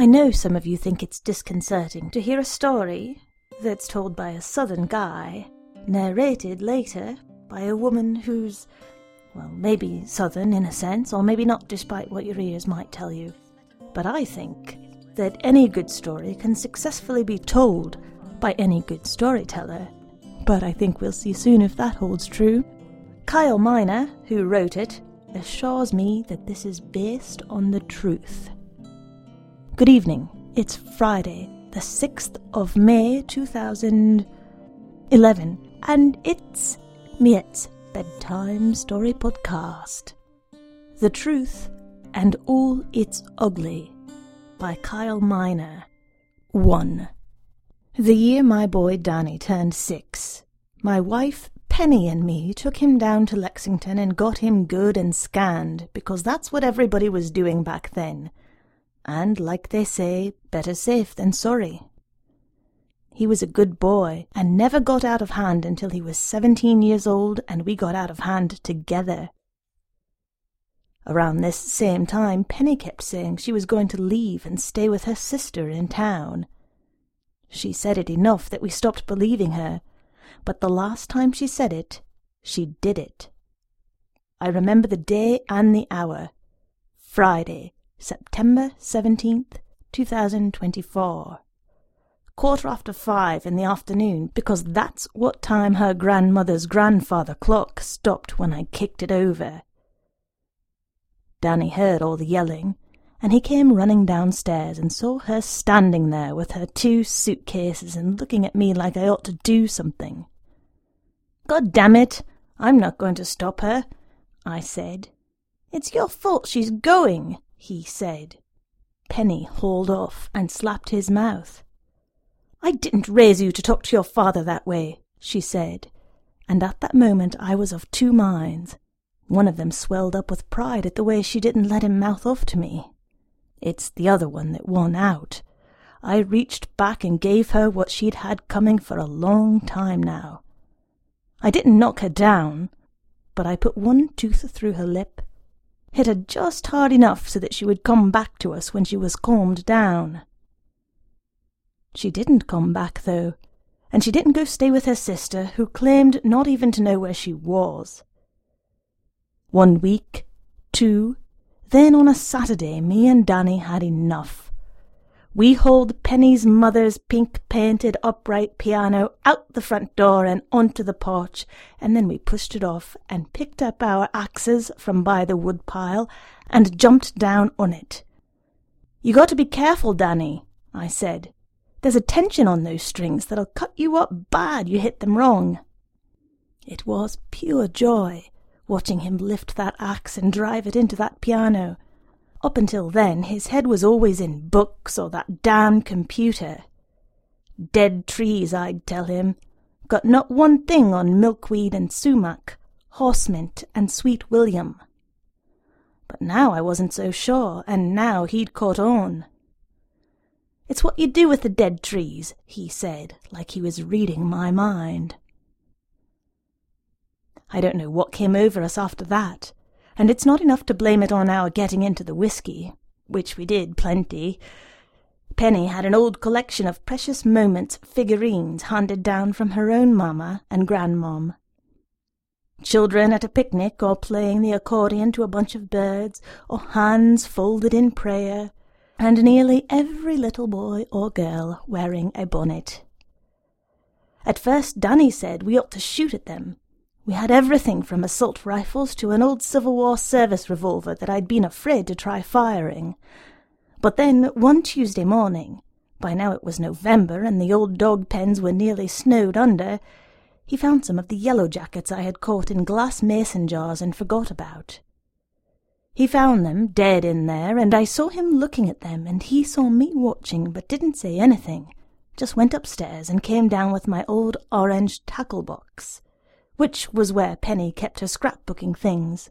I know some of you think it's disconcerting to hear a story that's told by a southern guy, narrated later by a woman who's, well, maybe southern in a sense, or maybe not despite what your ears might tell you. But I think that any good story can successfully be told by any good storyteller. But I think we'll see soon if that holds true. Kyle Minor, who wrote it, assures me that this is based on the truth. Good evening. It's Friday, the 6th of May 2011, and it's Mietz Bedtime Story Podcast. The Truth and All Its Ugly by Kyle Minor. 1. The year my boy Danny turned 6, my wife Penny and me took him down to Lexington and got him good and scanned, because that's what everybody was doing back then. And, like they say, better safe than sorry. He was a good boy and never got out of hand until he was 17 years old and we got out of hand together. Around this same time, Penny kept saying she was going to leave and stay with her sister in town. She said it enough that we stopped believing her, but the last time she said it, she did it. I remember the day and the hour. Friday, September 17th, 2024. 5:15 in the afternoon, because that's what time her grandmother's grandfather clock stopped when I kicked it over. Danny heard all the yelling, and he came running downstairs and saw her standing there with her 2 suitcases and looking at me like I ought to do something. "God damn it, I'm not going to stop her," I said. "It's your fault she's going," he said. Penny hauled off and slapped his mouth. "I didn't raise you to talk to your father that way," she said, and at that moment I was of 2 minds. One of them swelled up with pride at the way she didn't let him mouth off to me. It's the other one that won out. I reached back and gave her what she'd had coming for a long time now. I didn't knock her down, but I put one tooth through her lip, hit her just hard enough so that she would come back to us when she was calmed down. She didn't come back, though, and she didn't go stay with her sister, who claimed not even to know where she was. 1 week, 2, then on a Saturday, me and Danny had enough. We hauled Penny's mother's pink-painted upright piano out the front door and onto the porch, and then we pushed it off and picked up our axes from by the woodpile and jumped down on it. "You got to be careful, Danny," I said. "There's a tension on those strings that'll cut you up bad you hit them wrong." It was pure joy, watching him lift that axe and drive it into that piano. Up until then, his head was always in books or that damn computer. Dead trees, I'd tell him. Got not one thing on milkweed and sumac, horsemint and sweet William. But now I wasn't so sure, and now he'd caught on. "It's what you do with the dead trees," he said, like he was reading my mind. I don't know what came over us after that, and it's not enough to blame it on our getting into the whiskey, which we did plenty. Penny had an old collection of Precious Moments figurines handed down from her own mama and grandmom. Children at a picnic or playing the accordion to a bunch of birds, or hands folded in prayer, and nearly every little boy or girl wearing a bonnet. At first Danny said we ought to shoot at them. We had everything from assault rifles to an old Civil War service revolver that I'd been afraid to try firing. But then, one Tuesday morning, by now it was November and the old dog pens were nearly snowed under, he found some of the yellow jackets I had caught in glass mason jars and forgot about. He found them, dead in there, and I saw him looking at them, and he saw me watching but didn't say anything, just went upstairs and came down with my old orange tackle box, which was where Penny kept her scrapbooking things.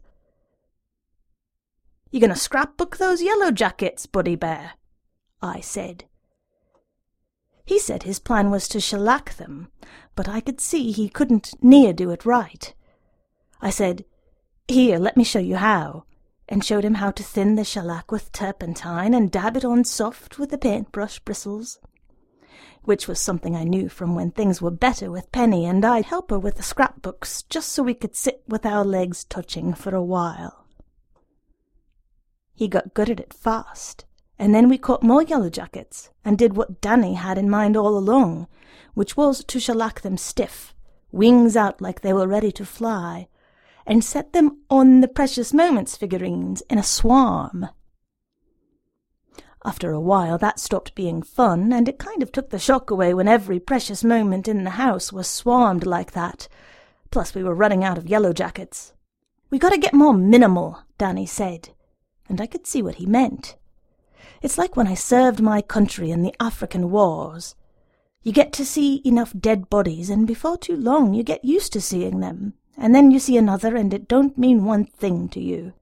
"You gonna scrapbook those yellow jackets, Buddy Bear?" I said. He said his plan was to shellac them, but I could see he couldn't near do it right. I said, "Here, let me show you how. and showed him how to thin the shellac with turpentine and dab it on soft with the paintbrush bristles, which was something I knew from when things were better with Penny, and I'd help her with the scrapbooks just so we could sit with our legs touching for a while. He got good at it fast, and then we caught more yellow jackets and did what Danny had in mind all along, which was to shellac them stiff, wings out like they were ready to fly, and set them on the precious moments figurines in a swarm. After a while that stopped being fun, and it kind of took the shock away when every precious moment in the house was swarmed like that. Plus we were running out of yellow jackets. "We gotta get more minimal," Danny said, and I could see what he meant. It's like when I served my country in the African wars. You get to see enough dead bodies, and before too long you get used to seeing them, and then you see another and it don't mean one thing to you.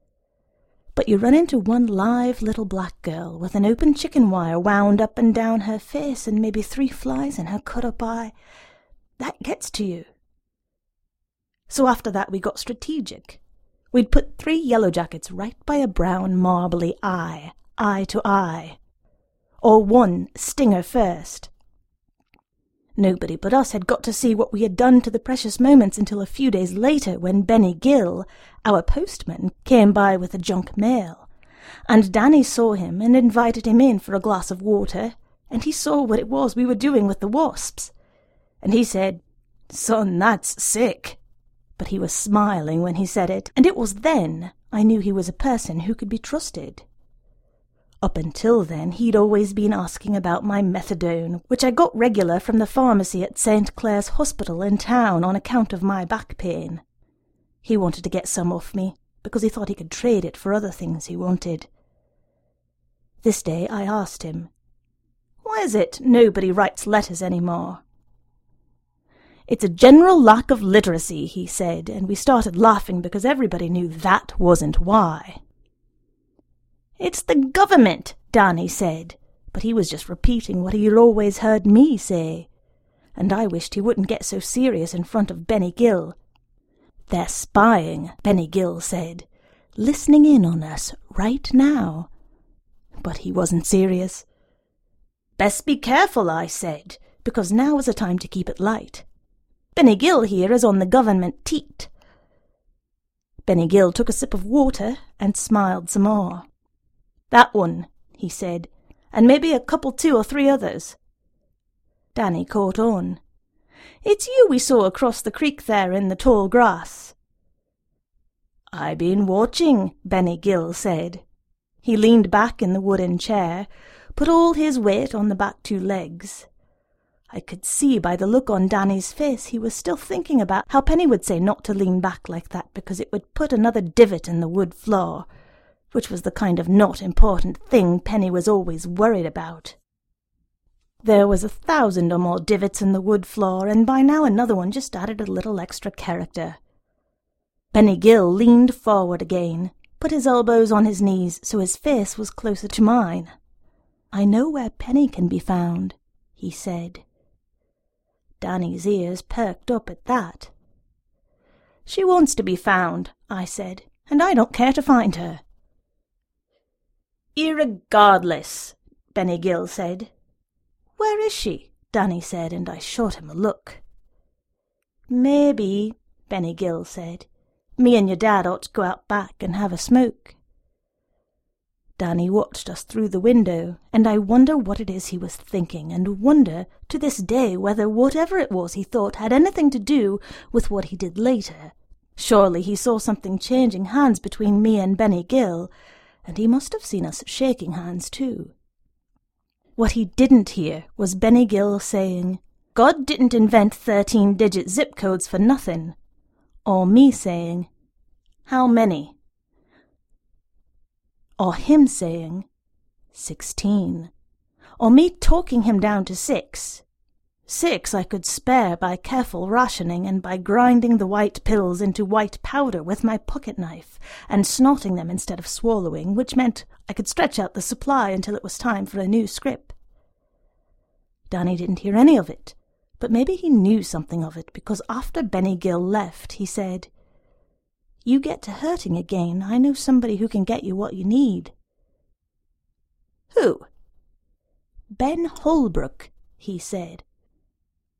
But you run into one live little black girl with an open chicken wire wound up and down her face and maybe 3 flies in her cut-up eye. That gets to you. So after that we got strategic. We'd put 3 yellow jackets right by a brown marbly eye to eye. Or one stinger first. Nobody but us had got to see what we had done to the precious moments until a few days later when Benny Gill, our postman, came by with a junk mail, and Danny saw him and invited him in for a glass of water, and he saw what it was we were doing with the wasps, and he said, "Son, that's sick," but he was smiling when he said it, and it was then I knew he was a person who could be trusted. Up until then, he'd always been asking about my methadone, which I got regular from the pharmacy at St. Clair's Hospital in town on account of my back pain. He wanted to get some off me, because he thought he could trade it for other things he wanted. This day I asked him, "Why is it nobody writes letters any more?" "It's a general lack of literacy," he said, and we started laughing because everybody knew that wasn't why. "It's the government," Danny said, but he was just repeating what he'd always heard me say, and I wished he wouldn't get so serious in front of Benny Gill. "They're spying," Benny Gill said, "listening in on us right now." But he wasn't serious. "Best be careful," I said, because now was the time to keep it light. "Benny Gill here is on the government teat." Benny Gill took a sip of water and smiled some more. "That one," he said, "and maybe a couple 2 or 3 others." Danny caught on. "It's you we saw across the creek there in the tall grass." "I been watching," Benny Gill said. He leaned back in the wooden chair, put all his weight on the back 2 legs. I could see by the look on Danny's face he was still thinking about how Penny would say not to lean back like that because it would put another divot in the wood floor, which was the kind of not important thing Penny was always worried about. There was 1,000 or more divots in the wood floor, and by now another one just added a little extra character. Benny Gill leaned forward again, put his elbows on his knees so his face was closer to mine. "I know where Penny can be found," he said. Danny's ears perked up at that. "She wants to be found," I said, "and I don't care to find her." "Irregardless," Benny Gill said. "Where is she?" Danny said, and I shot him a look. "Maybe," Benny Gill said, "me and your dad ought to go out back and have a smoke." Danny watched us through the window, and I wonder what it is he was thinking, and wonder to this day whether whatever it was he thought had anything to do with what he did later. Surely he saw something changing hands between me and Benny Gill, and he must have seen us shaking hands too. What he didn't hear was Benny Gill saying, "God didn't invent 13-digit zip codes for nothing," or me saying, "How many?" or him saying, 16, or me talking him down to 6. 6 I could spare by careful rationing and by grinding the white pills into white powder with my pocket knife and snorting them instead of swallowing, which meant I could stretch out the supply until it was time for a new scrip. Danny didn't hear any of it, but maybe he knew something of it, because after Benny Gill left, he said, You get to hurting again, I know somebody who can get you what you need. Who? Ben Holbrook, he said.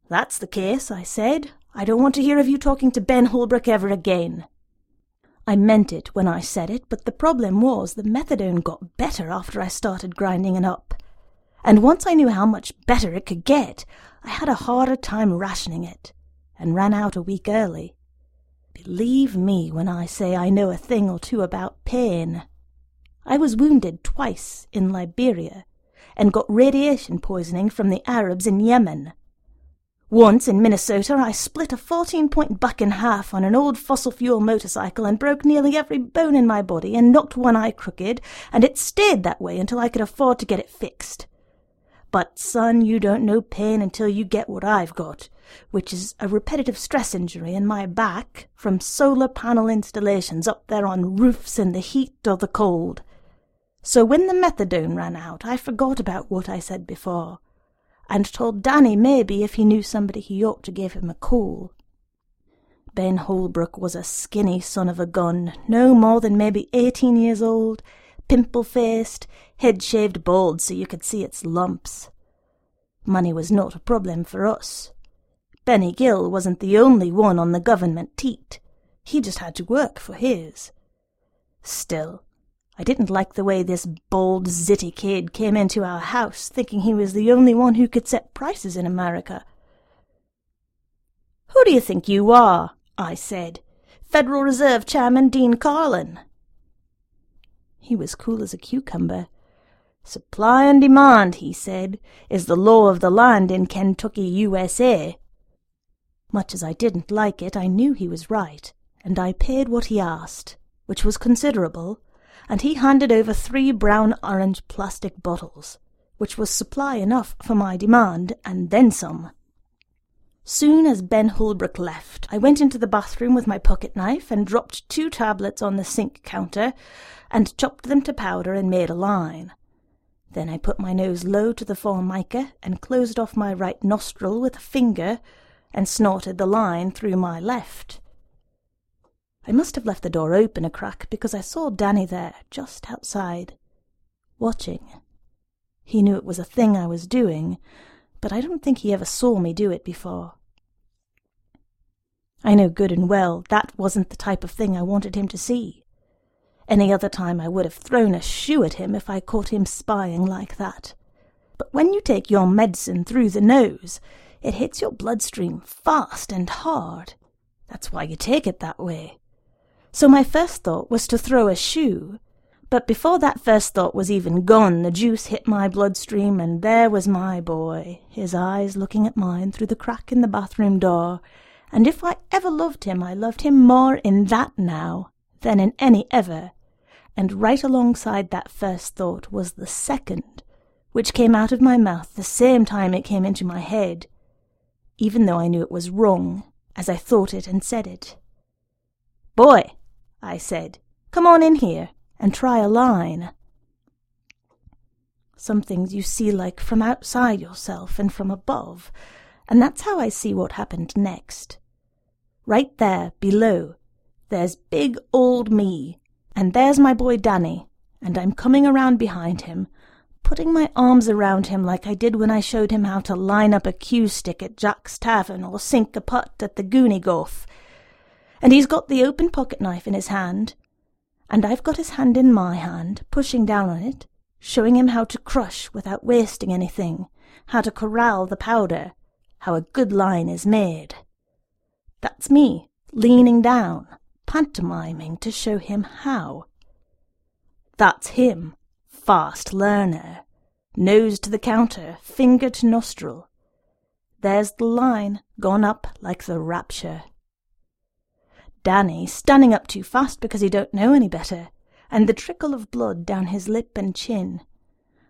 That's the case, I said. I don't want to hear of you talking to Ben Holbrook ever again. I meant it when I said it, but the problem was the methadone got better after I started grinding it up. And once I knew how much better it could get, I had a harder time rationing it, and ran out a week early. Believe me when I say I know a thing or two about pain. I was wounded twice in Liberia, and got radiation poisoning from the Arabs in Yemen. Once in Minnesota, I split a 14-point buck in half on an old fossil fuel motorcycle and broke nearly every bone in my body and knocked one eye crooked, and it stayed that way until I could afford to get it fixed. But, son, you don't know pain until you get what I've got, which is a repetitive stress injury in my back from solar panel installations up there on roofs in the heat or the cold. So when the methadone ran out, I forgot about what I said before, and told Danny maybe if he knew somebody he ought to give him a call. Ben Holbrook was a skinny son of a gun, no more than maybe 18 years old, pimple-faced, head shaved bald so you could see its lumps. Money was not a problem for us. Benny Gill wasn't the only one on the government teat. He just had to work for his. Still, I didn't like the way this bald, zitty kid came into our house thinking he was the only one who could set prices in America. "Who do you think you are?" I said. "Federal Reserve Chairman Dean Carlin." He was cool as a cucumber. "Supply and demand," he said, "is the law of the land in Kentucky, USA." Much as I didn't like it, I knew he was right, and I paid what he asked, which was considerable, and he handed over 3 brown-orange plastic bottles, which was supply enough for my demand, and then some. Soon as Ben Holbrook left, I went into the bathroom with my pocket knife and dropped 2 tablets on the sink counter, and chopped them to powder and made a line. Then I put my nose low to the formica and closed off my right nostril with a finger, and snorted the line through my left. I must have left the door open a crack because I saw Danny there, just outside, watching. He knew it was a thing I was doing, but I don't think he ever saw me do it before. I know good and well that wasn't the type of thing I wanted him to see. Any other time I would have thrown a shoe at him if I caught him spying like that. But when you take your medicine through the nose, it hits your bloodstream fast and hard. That's why you take it that way. So my first thought was to throw a shoe, but before that first thought was even gone, the juice hit my bloodstream, and there was my boy, his eyes looking at mine through the crack in the bathroom door, and if I ever loved him, I loved him more in that now than in any ever, and right alongside that first thought was the second, which came out of my mouth the same time it came into my head, even though I knew it was wrong, as I thought it and said it. "Boy," I said, "come on in here and try a line." Some things you see like from outside yourself and from above, and that's how I see what happened next. Right there, below, there's big old me, and there's my boy Danny, and I'm coming around behind him, putting my arms around him like I did when I showed him how to line up a cue stick at Jack's Tavern or sink a putt at the Goonie Golf. And he's got the open pocket knife in his hand, and I've got his hand in my hand, pushing down on it, showing him how to crush without wasting anything, how to corral the powder, how a good line is made. That's me, leaning down, pantomiming to show him how. That's him. Fast learner. Nose to the counter, finger to nostril. There's the line, gone up like the rapture. Danny, standing up too fast because he don't know any better, and the trickle of blood down his lip and chin,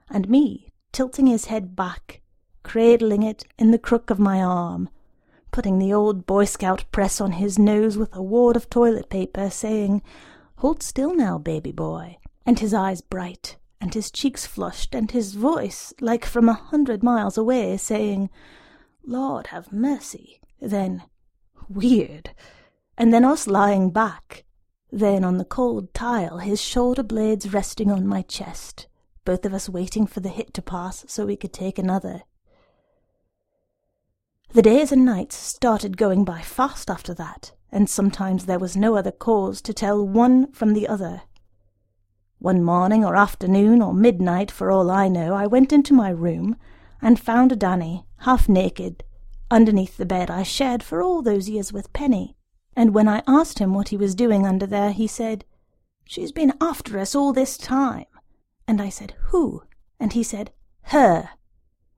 and me, tilting his head back, cradling it in the crook of my arm, putting the old Boy Scout press on his nose with a wad of toilet paper, saying, "Hold still now, baby boy," and his eyes bright, and his cheeks flushed, and his voice, like from 100 miles away, saying, "Lord have mercy," then, "Weird," and then us lying back, then on the cold tile, his shoulder blades resting on my chest, both of us waiting for the hit to pass so we could take another. The days and nights started going by fast after that, and sometimes there was no other cause to tell one from the other. One morning or afternoon or midnight, for all I know, I went into my room and found Danny, half naked, underneath the bed I shared for all those years with Penny, and when I asked him what he was doing under there, he said, "She's been after us all this time." And I said, "Who?" And he said, "Her,"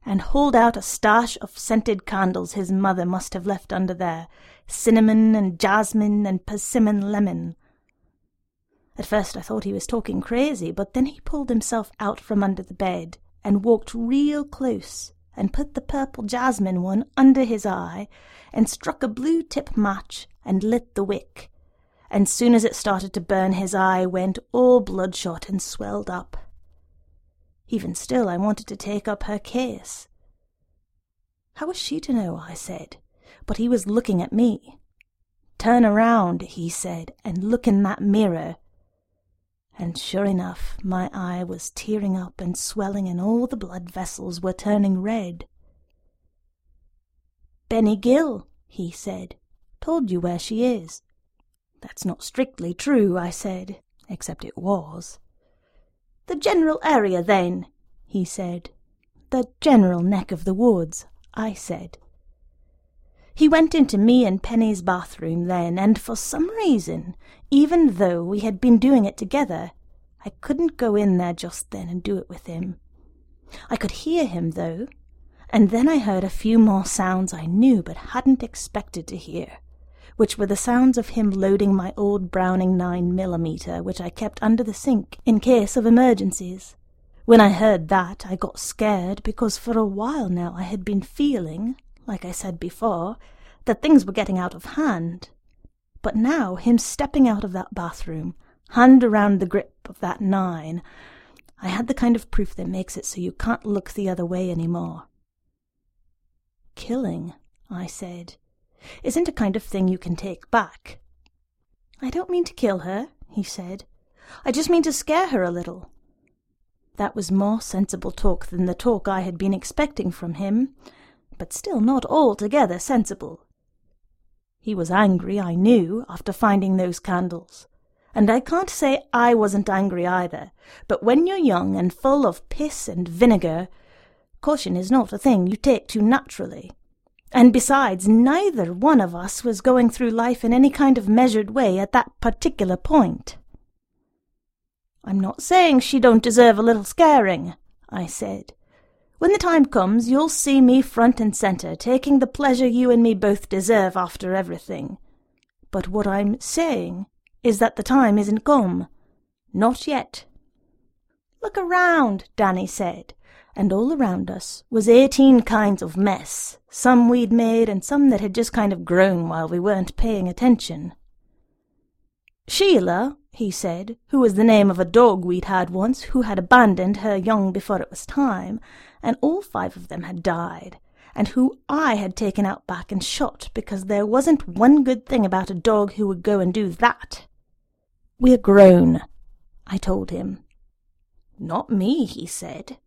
and hauled out a stash of scented candles his mother must have left under there, cinnamon and jasmine and persimmon lemon. At first I thought he was talking crazy, but then he pulled himself out from under the bed and walked real close and put the purple jasmine one under his eye and struck a blue-tip match and lit the wick, and soon as it started to burn, his eye went all bloodshot and swelled up. Even still, I wanted to take up her case. "How was she to know?" I said, but he was looking at me. "Turn around," he said, "and look in that mirror." And sure enough, my eye was tearing up and swelling, and all the blood vessels were turning red. "Benny Gill," he said, "told you where she is." "That's not strictly true," I said, except it was. "The general area, then," he said. "The general neck of the woods," I said. He went into me and Penny's bathroom then, and for some reason, even though we had been doing it together, I couldn't go in there just then and do it with him. I could hear him, though, and then I heard a few more sounds I knew but hadn't expected to hear, which were the sounds of him loading my old Browning 9mm, which I kept under the sink in case of emergencies. When I heard that, I got scared, because for a while now I had been feeling, like I said before, that things were getting out of hand. But now, him stepping out of that bathroom, hand around the grip of that 9, I had the kind of proof that makes it so you can't look the other way any more. "Killing," I said, "isn't a kind of thing you can take back." "I don't mean to kill her," he said. "I just mean to scare her a little." That was more sensible talk than the talk I had been expecting from him, but still not altogether sensible. He was angry, I knew, after finding those candles, and I can't say I wasn't angry either, but when you're young and full of piss and vinegar, caution is not a thing you take too naturally. And besides, neither one of us was going through life in any kind of measured way at that particular point. "I'm not saying she don't deserve a little scaring," I said. "When the time comes, you'll see me front and centre, taking the pleasure you and me both deserve after everything. But what I'm saying is that the time isn't come. Not yet." "Look around," Danny said, and all around us was 18 kinds of mess, some we'd made and some that had just kind of grown while we weren't paying attention. "Sheila," he said, who was the name of a dog we'd had once, who had abandoned her young before it was time, and all 5 of them had died, and who I had taken out back and shot, because there wasn't one good thing about a dog who would go and do that. "We're grown," I told him. "Not me," he said.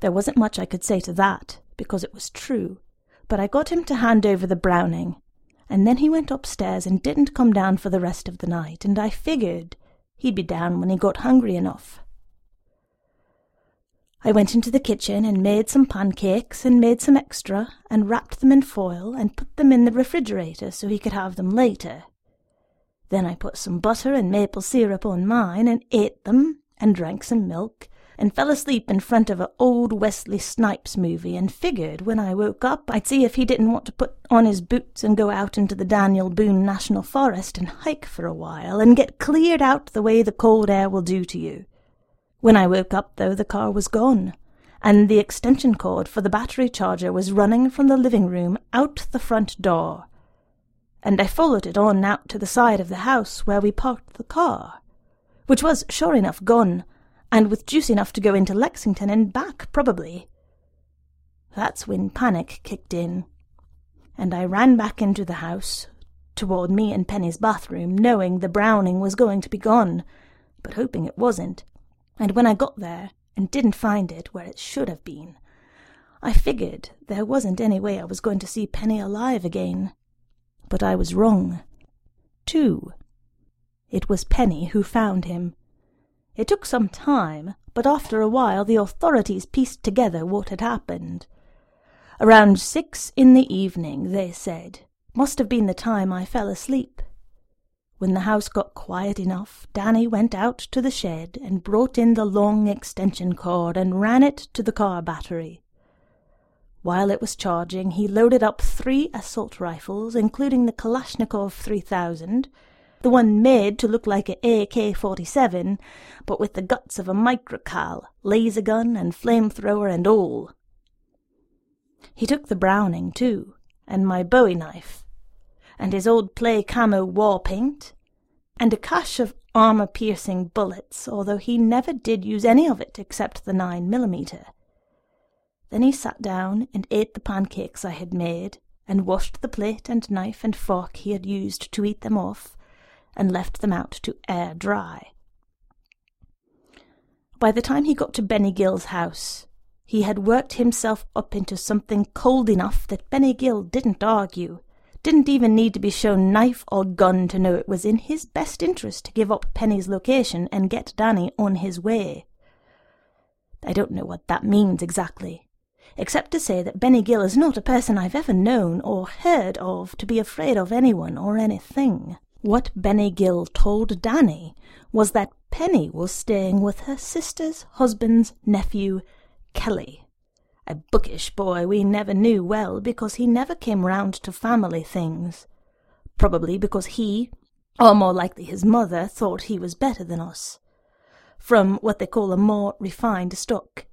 There wasn't much I could say to that, because it was true, but I got him to hand over the Browning, and then he went upstairs and didn't come down for the rest of the night, and I figured he'd be down when he got hungry enough. I went into the kitchen and made some pancakes and made some extra and wrapped them in foil and put them in the refrigerator so he could have them later. Then I put some butter and maple syrup on mine and ate them and drank some milk, and fell asleep in front of an old Wesley Snipes movie, and figured when I woke up I'd see if he didn't want to put on his boots and go out into the Daniel Boone National Forest and hike for a while and get cleared out the way the cold air will do to you. When I woke up, though, the car was gone, and the extension cord for the battery charger was running from the living room out the front door, and I followed it on out to the side of the house where we parked the car, which was sure enough gone, and with juice enough to go into Lexington and back, probably. That's when panic kicked in, and I ran back into the house, toward me and Penny's bathroom, knowing the Browning was going to be gone, but hoping it wasn't, and when I got there and didn't find it where it should have been, I figured there wasn't any way I was going to see Penny alive again. But I was wrong. Too. It was Penny who found him. It took some time, but after a while the authorities pieced together what had happened. Around 6 in the evening, they said, must have been the time I fell asleep. When the house got quiet enough, Danny went out to the shed and brought in the long extension cord and ran it to the car battery. While it was charging, he loaded up 3 assault rifles, including the Kalashnikov 3000, the one made to look like an AK-47, but with the guts of a microcal, laser gun and flamethrower and all. He took the Browning, too, and my bowie knife, and his old play camo war paint, and a cache of armor-piercing bullets, although he never did use any of it except the 9mm. Then he sat down and ate the pancakes I had made, and washed the plate and knife and fork he had used to eat them off, and left them out to air dry. By the time he got to Benny Gill's house, he had worked himself up into something cold enough that Benny Gill didn't argue, didn't even need to be shown knife or gun to know it was in his best interest to give up Penny's location and get Danny on his way. I don't know what that means exactly, except to say that Benny Gill is not a person I've ever known or heard of to be afraid of anyone or anything. What Benny Gill told Danny was that Penny was staying with her sister's husband's nephew, Kelly, a bookish boy we never knew well because he never came round to family things, probably because he, or more likely his mother, thought he was better than us, from what they call a more refined stock.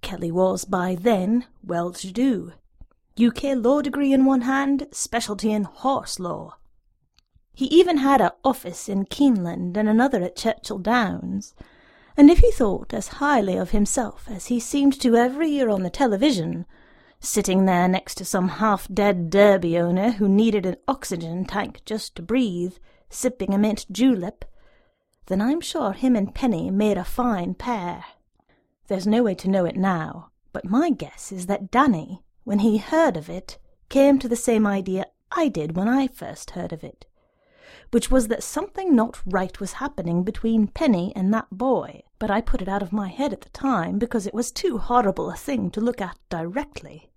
Kelly was, by then, well-to-do. UK law degree in one hand, specialty in horse law. He even had an office in Keeneland and another at Churchill Downs, and if he thought as highly of himself as he seemed to every year on the television, sitting there next to some half-dead derby owner who needed an oxygen tank just to breathe, sipping a mint julep, then I'm sure him and Penny made a fine pair. There's no way to know it now, but my guess is that Danny, when he heard of it, came to the same idea I did when I first heard of it, which was that something not right was happening between Penny and that boy, but I put it out of my head at the time because it was too horrible a thing to look at directly.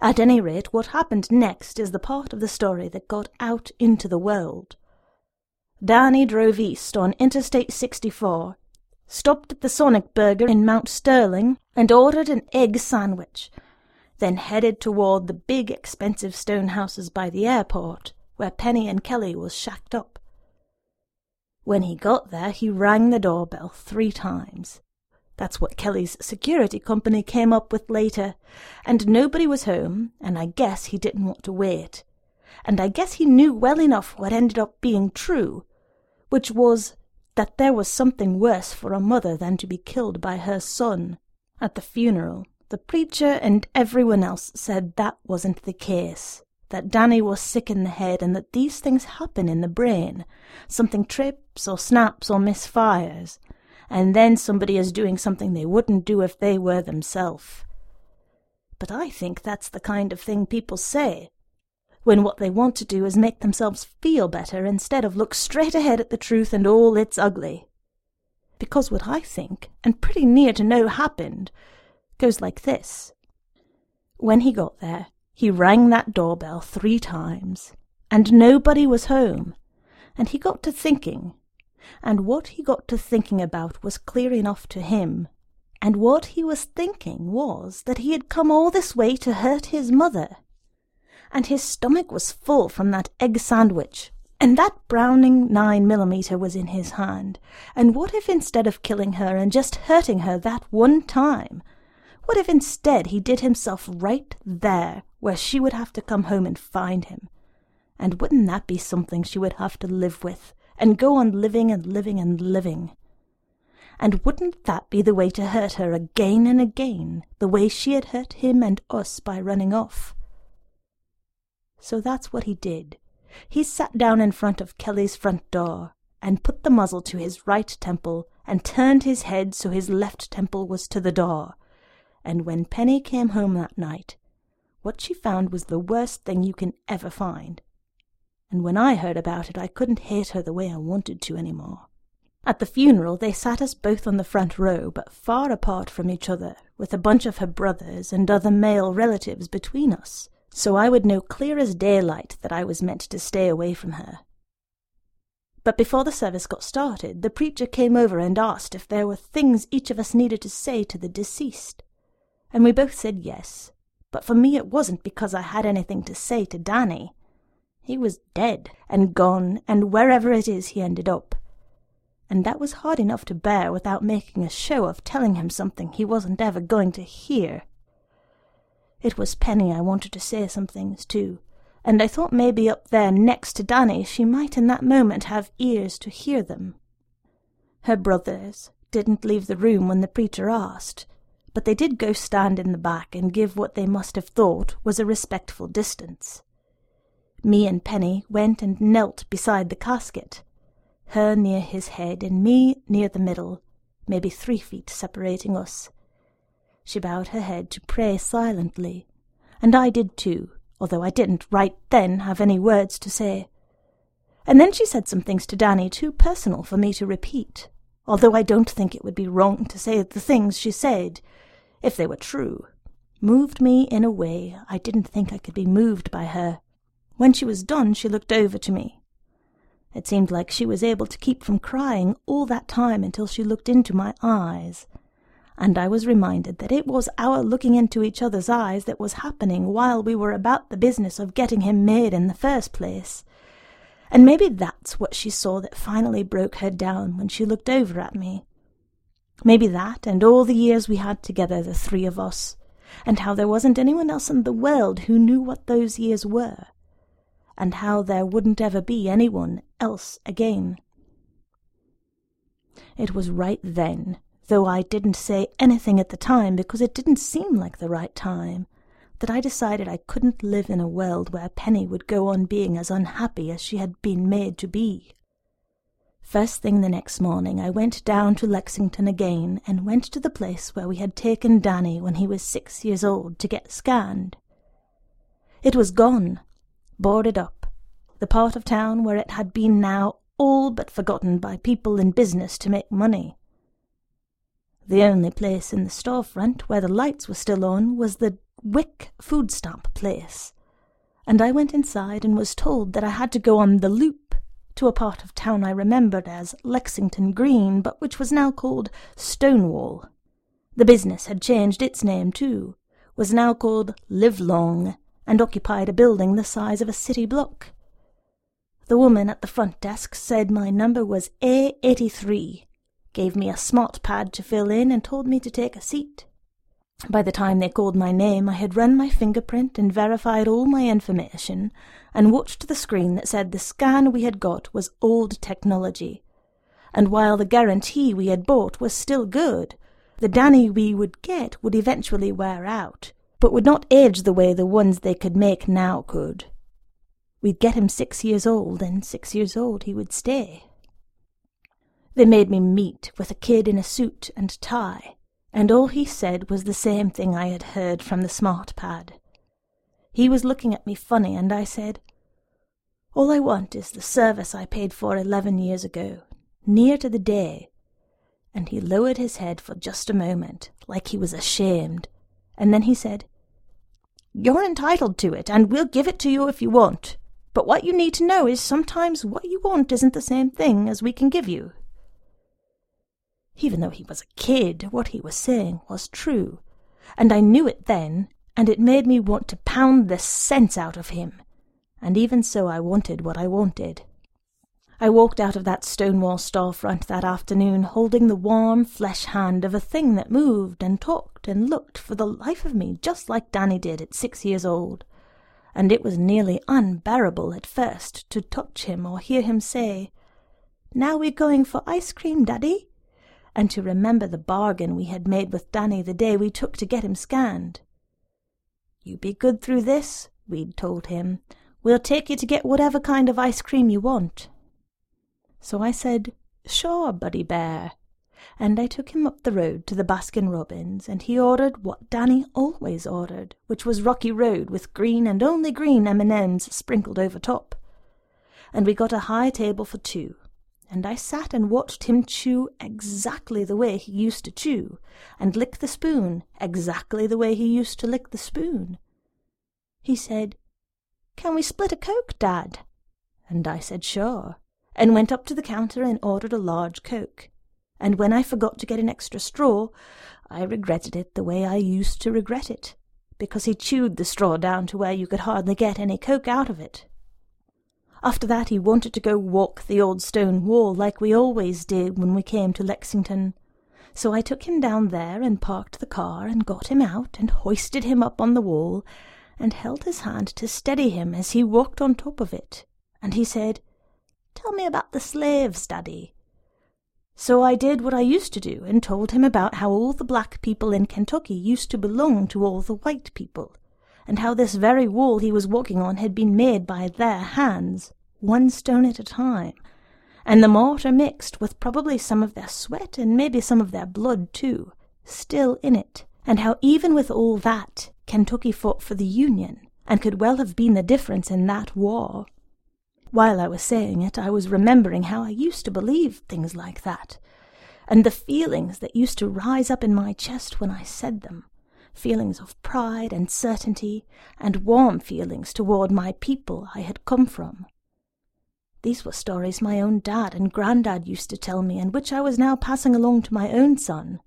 At any rate, what happened next is the part of the story that got out into the world. Danny drove east on Interstate 64, stopped at the Sonic Burger in Mount Sterling, and ordered an egg sandwich, then headed toward the big expensive stone houses by the airport, where Penny and Kelly was shacked up. When he got there, he rang the doorbell 3 times. That's what Kelly's security company came up with later, and nobody was home, and I guess he didn't want to wait. And I guess he knew well enough what ended up being true, which was that there was something worse for a mother than to be killed by her son. At the funeral, the preacher and everyone else said that wasn't the case, that Danny was sick in the head and that these things happen in the brain. Something trips or snaps or misfires, and then somebody is doing something they wouldn't do if they were themselves. But I think that's the kind of thing people say, when what they want to do is make themselves feel better instead of look straight ahead at the truth and all its ugly. Because what I think, and pretty near to know happened, goes like this. When he got there, he rang that doorbell 3 times, and nobody was home, and he got to thinking, and what he got to thinking about was clear enough to him, and what he was thinking was that he had come all this way to hurt his mother, and his stomach was full from that egg sandwich, and that Browning 9mm was in his hand, and what if instead of killing her and just hurting her that one time, what if instead he did himself right there where she would have to come home and find him, and wouldn't that be something she would have to live with, and go on living and living and living? And wouldn't that be the way to hurt her again and again, the way she had hurt him and us by running off? So that's what he did. He sat down in front of Kelly's front door and put the muzzle to his right temple and turned his head so his left temple was to the door. And when Penny came home that night, what she found was the worst thing you can ever find. And when I heard about it, I couldn't hate her the way I wanted to anymore. At the funeral, they sat us both on the front row, but far apart from each other, with a bunch of her brothers and other male relatives between us, so I would know clear as daylight that I was meant to stay away from her. But before the service got started, the preacher came over and asked if there were things each of us needed to say to the deceased, and we both said yes, but for me it wasn't because I had anything to say to Danny. He was dead and gone, and wherever it is he ended up. And that was hard enough to bear without making a show of telling him something he wasn't ever going to hear. It was Penny I wanted to say some things to, and I thought maybe up there next to Danny she might in that moment have ears to hear them. Her brothers didn't leave the room when the preacher asked, but they did go stand in the back and give what they must have thought was a respectful distance. Me and Penny went and knelt beside the casket, her near his head and me near the middle, maybe 3 feet separating us. She bowed her head to pray silently, and I did too, although I didn't right then have any words to say. And then she said some things to Danny too personal for me to repeat, although I don't think it would be wrong to say the things she said, if they were true. Moved me in a way I didn't think I could be moved by her. When she was done, she looked over to me. It seemed like she was able to keep from crying all that time until she looked into my eyes, and I was reminded that it was our looking into each other's eyes that was happening while we were about the business of getting him made in the first place. And maybe that's what she saw that finally broke her down when she looked over at me. Maybe that and all the years we had together, the three of us, and how there wasn't anyone else in the world who knew what those years were, and how there wouldn't ever be anyone else again. It was right then, though I didn't say anything at the time because it didn't seem like the right time, that I decided I couldn't live in a world where Penny would go on being as unhappy as she had been made to be. First thing the next morning, I went down to Lexington again and went to the place where we had taken Danny when he was 6 years old to get scanned. It was gone. Boarded up, the part of town where it had been now all but forgotten by people in business to make money. The only place in the storefront where the lights were still on was the Wick food stamp place, and I went inside and was told that I had to go on the loop to a part of town I remembered as Lexington Green, but which was now called Stonewall. The business had changed its name too, was now called Live Long, and occupied a building the size of a city block. The woman at the front desk said my number was A83, gave me a smart pad to fill in and told me to take a seat. By the time they called my name, I had run my fingerprint and verified all my information, and watched the screen that said the scan we had got was old technology, and while the guarantee we had bought was still good, the Danny we would get would eventually wear out, but would not age the way the ones they could make now could. We'd get him 6 years old, and 6 years old he would stay. They made me meet with a kid in a suit and tie, and all he said was the same thing I had heard from the smart pad. He was looking at me funny, and I said, "All I want is the service I paid for 11 years ago, near to the day." And he lowered his head for just a moment, like he was ashamed, and then he said, "You're entitled to it, and we'll give it to you if you want. But what you need to know is sometimes what you want isn't the same thing as we can give you." Even though he was a kid, what he was saying was true, and I knew it then, and it made me want to pound the sense out of him, and even so I wanted what I wanted. I walked out of that Stonewall storefront that afternoon holding the warm flesh hand of a thing that moved and talked and looked for the life of me just like Danny did at 6 years old, and it was nearly unbearable at first to touch him or hear him say, "Now we're going for ice cream, Daddy," and to remember the bargain we had made with Danny the day we took to get him scanned. "You be good through this," we'd told him. We'll take you to get whatever kind of ice cream you want. So I said, sure, Buddy Bear. And I took him up the road to the Baskin Robbins, and he ordered what Danny always ordered, which was Rocky Road with green and only green M&Ms sprinkled over top. And we got a high table for two, and I sat and watched him chew exactly the way he used to chew, and lick the spoon exactly the way he used to lick the spoon. He said, "Can we split a Coke, Dad?" And I said, sure, and went up to the counter and ordered a large Coke. And when I forgot to get an extra straw, I regretted it the way I used to regret it, because he chewed the straw down to where you could hardly get any Coke out of it. After that he wanted to go walk the old stone wall like we always did when we came to Lexington. So I took him down there and parked the car and got him out and hoisted him up on the wall and held his hand to steady him as he walked on top of it. And he said, "Tell me about the slaves, Daddy." So I did what I used to do and told him about how all the black people in Kentucky used to belong to all the white people, and how this very wall he was walking on had been made by their hands, one stone at a time, and the mortar mixed with probably some of their sweat and maybe some of their blood too, still in it, and how even with all that, Kentucky fought for the Union, and could well have been the difference in that war. While I was saying it, I was remembering how I used to believe things like that, and the feelings that used to rise up in my chest when I said them, feelings of pride and certainty, and warm feelings toward my people I had come from. These were stories my own dad and granddad used to tell me, and which I was now passing along to my own son.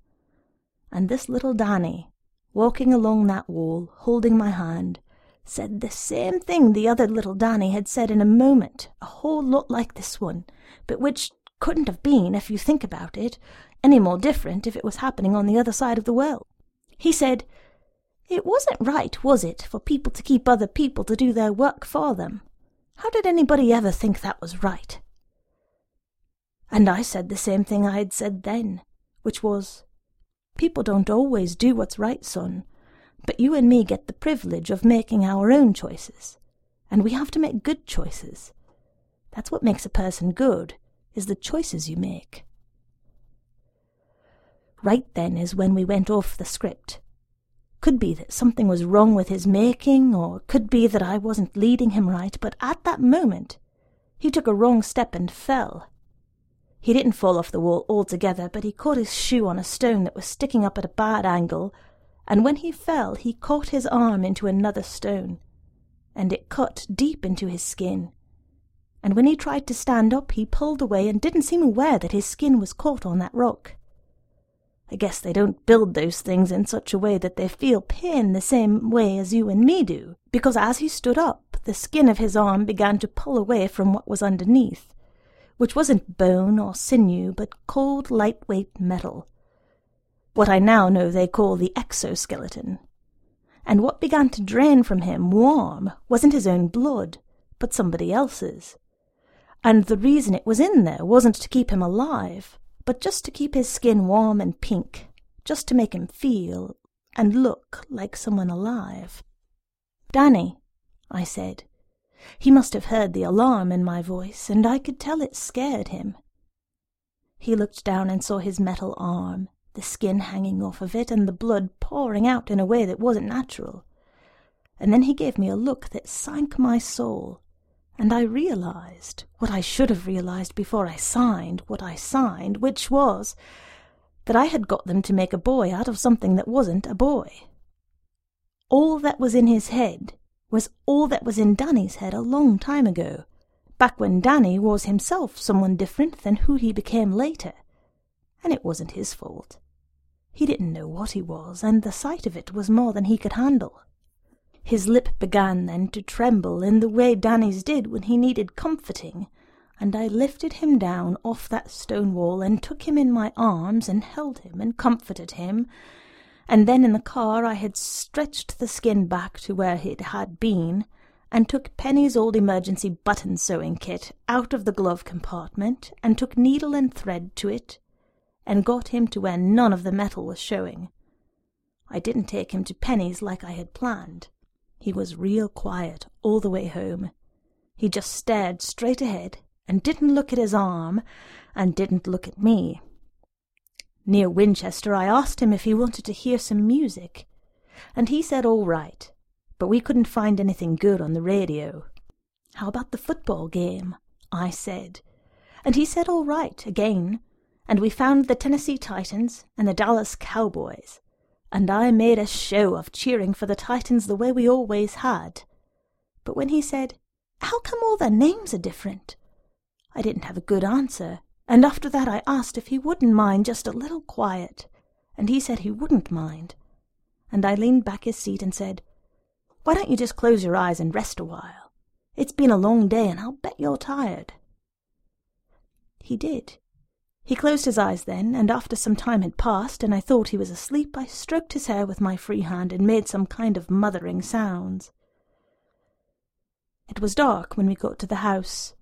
And this little Danny, walking along that wall, holding my hand, said the same thing the other little Danny had said in a moment, a whole lot like this one, but which couldn't have been, if you think about it, any more different if it was happening on the other side of the world. He said, "It wasn't right, was it, for people to keep other people to do their work for them? How did anybody ever think that was right?" And I said the same thing I had said then, which was, "People don't always do what's right, son. But you and me get the privilege of making our own choices, and we have to make good choices. That's what makes a person good, is the choices you make." Right then is when we went off the script. Could be that something was wrong with his making, or could be that I wasn't leading him right, but at that moment he took a wrong step and fell. He didn't fall off the wall altogether, but he caught his shoe on a stone that was sticking up at a bad angle, and when he fell he caught his arm into another stone, and it cut deep into his skin. And when he tried to stand up he pulled away and didn't seem aware that his skin was caught on that rock. I guess they don't build those things in such a way that they feel pain the same way as you and me do, because as he stood up the skin of his arm began to pull away from what was underneath, which wasn't bone or sinew but cold lightweight metal, what I now know they call the exoskeleton. And what began to drain from him, warm, wasn't his own blood, but somebody else's. And the reason it was in there wasn't to keep him alive, but just to keep his skin warm and pink, just to make him feel and look like someone alive. "Danny," I said. He must have heard the alarm in my voice, and I could tell it scared him. He looked down and saw his metal arm, the skin hanging off of it and the blood pouring out in a way that wasn't natural. And then he gave me a look that sank my soul, and I realized, what I should have realized before I signed what I signed, which was that I had got them to make a boy out of something that wasn't a boy. All that was in his head was all that was in Danny's head a long time ago, back when Danny was himself someone different than who he became later. And it wasn't his fault. He didn't know what he was, and the sight of it was more than he could handle. His lip began then to tremble in the way Danny's did when he needed comforting, and I lifted him down off that stone wall and took him in my arms and held him and comforted him, and then in the car I had stretched the skin back to where it had been, and took Penny's old emergency button sewing kit out of the glove compartment, and took needle and thread to it, and got him to where none of the metal was showing. I didn't take him to Penny's like I had planned. He was real quiet all the way home, He just stared straight ahead and didn't look at his arm and didn't look at me. Near Winchester, I asked him if he wanted to hear some music, and he said all right, but we couldn't find anything good on the radio. How about the football game? I said, and he said all right again, and we found the Tennessee Titans and the Dallas Cowboys, and I made a show of cheering for the Titans the way we always had. But when he said, "How come all their names are different?" I didn't have a good answer, and after that I asked if he wouldn't mind just a little quiet, and he said he wouldn't mind. And I leaned back his seat and said, "Why don't you just close your eyes and rest a while? It's been a long day, and I'll bet you're tired." He did. He closed his eyes then, and after some time had passed, and I thought he was asleep, I stroked his hair with my free hand and made some kind of mothering sounds. It was dark when we got to the house.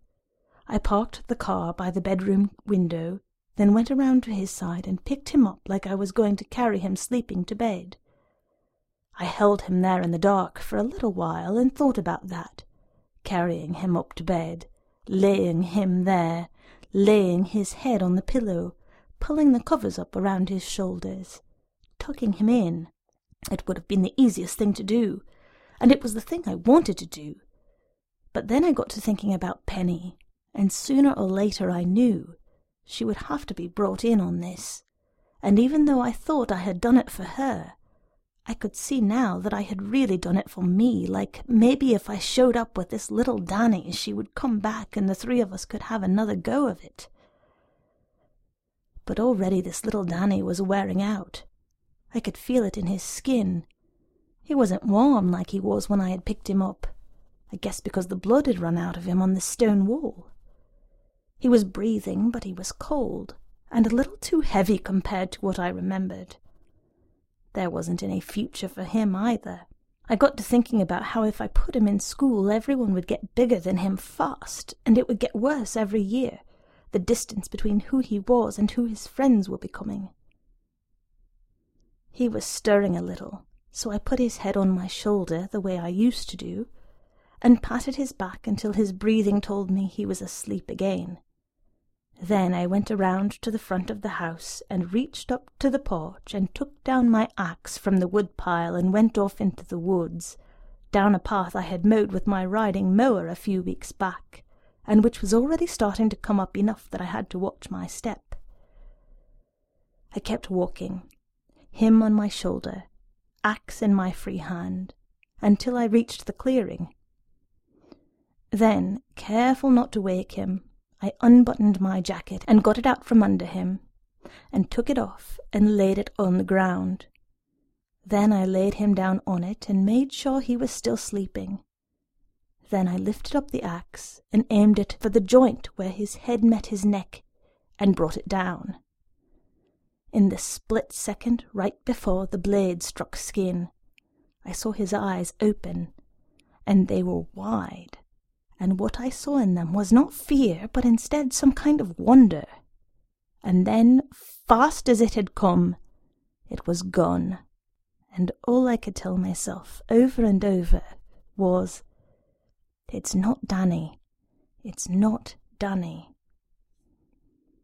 I parked the car by the bedroom window, then went around to his side and picked him up like I was going to carry him sleeping to bed. I held him there in the dark for a little while and thought about that. Carrying him up to bed, laying him there, laying his head on the pillow, pulling the covers up around his shoulders, tucking him in. It would have been the easiest thing to do, and it was the thing I wanted to do. But then I got to thinking about Penny, and sooner or later I knew she would have to be brought in on this, and even though I thought I had done it for her, I could see now that I had really done it for me, like maybe if I showed up with this little Danny, she would come back and the three of us could have another go of it. But already this little Danny was wearing out. I could feel it in his skin. He wasn't warm like he was when I had picked him up, I guess because the blood had run out of him on the stone wall. He was breathing, but he was cold, and a little too heavy compared to what I remembered. There wasn't any future for him either. I got to thinking about how if I put him in school, everyone would get bigger than him fast, and it would get worse every year, the distance between who he was and who his friends were becoming. He was stirring a little, so I put his head on my shoulder, the way I used to do, and patted his back until his breathing told me he was asleep again. Then I went around to the front of the house and reached up to the porch and took down my axe from the woodpile and went off into the woods, down a path I had mowed with my riding mower a few weeks back, and which was already starting to come up enough that I had to watch my step. I kept walking, him on my shoulder, axe in my free hand, until I reached the clearing. Then, careful not to wake him, I unbuttoned my jacket and got it out from under him, and took it off and laid it on the ground. Then I laid him down on it and made sure he was still sleeping. Then I lifted up the axe and aimed it for the joint where his head met his neck, and brought it down. In the split second right before the blade struck skin, I saw his eyes open, and they were wide. And what I saw in them was not fear, but instead some kind of wonder. And then, fast as it had come, it was gone. And all I could tell myself, over and over, was, "It's not Danny. It's not Danny."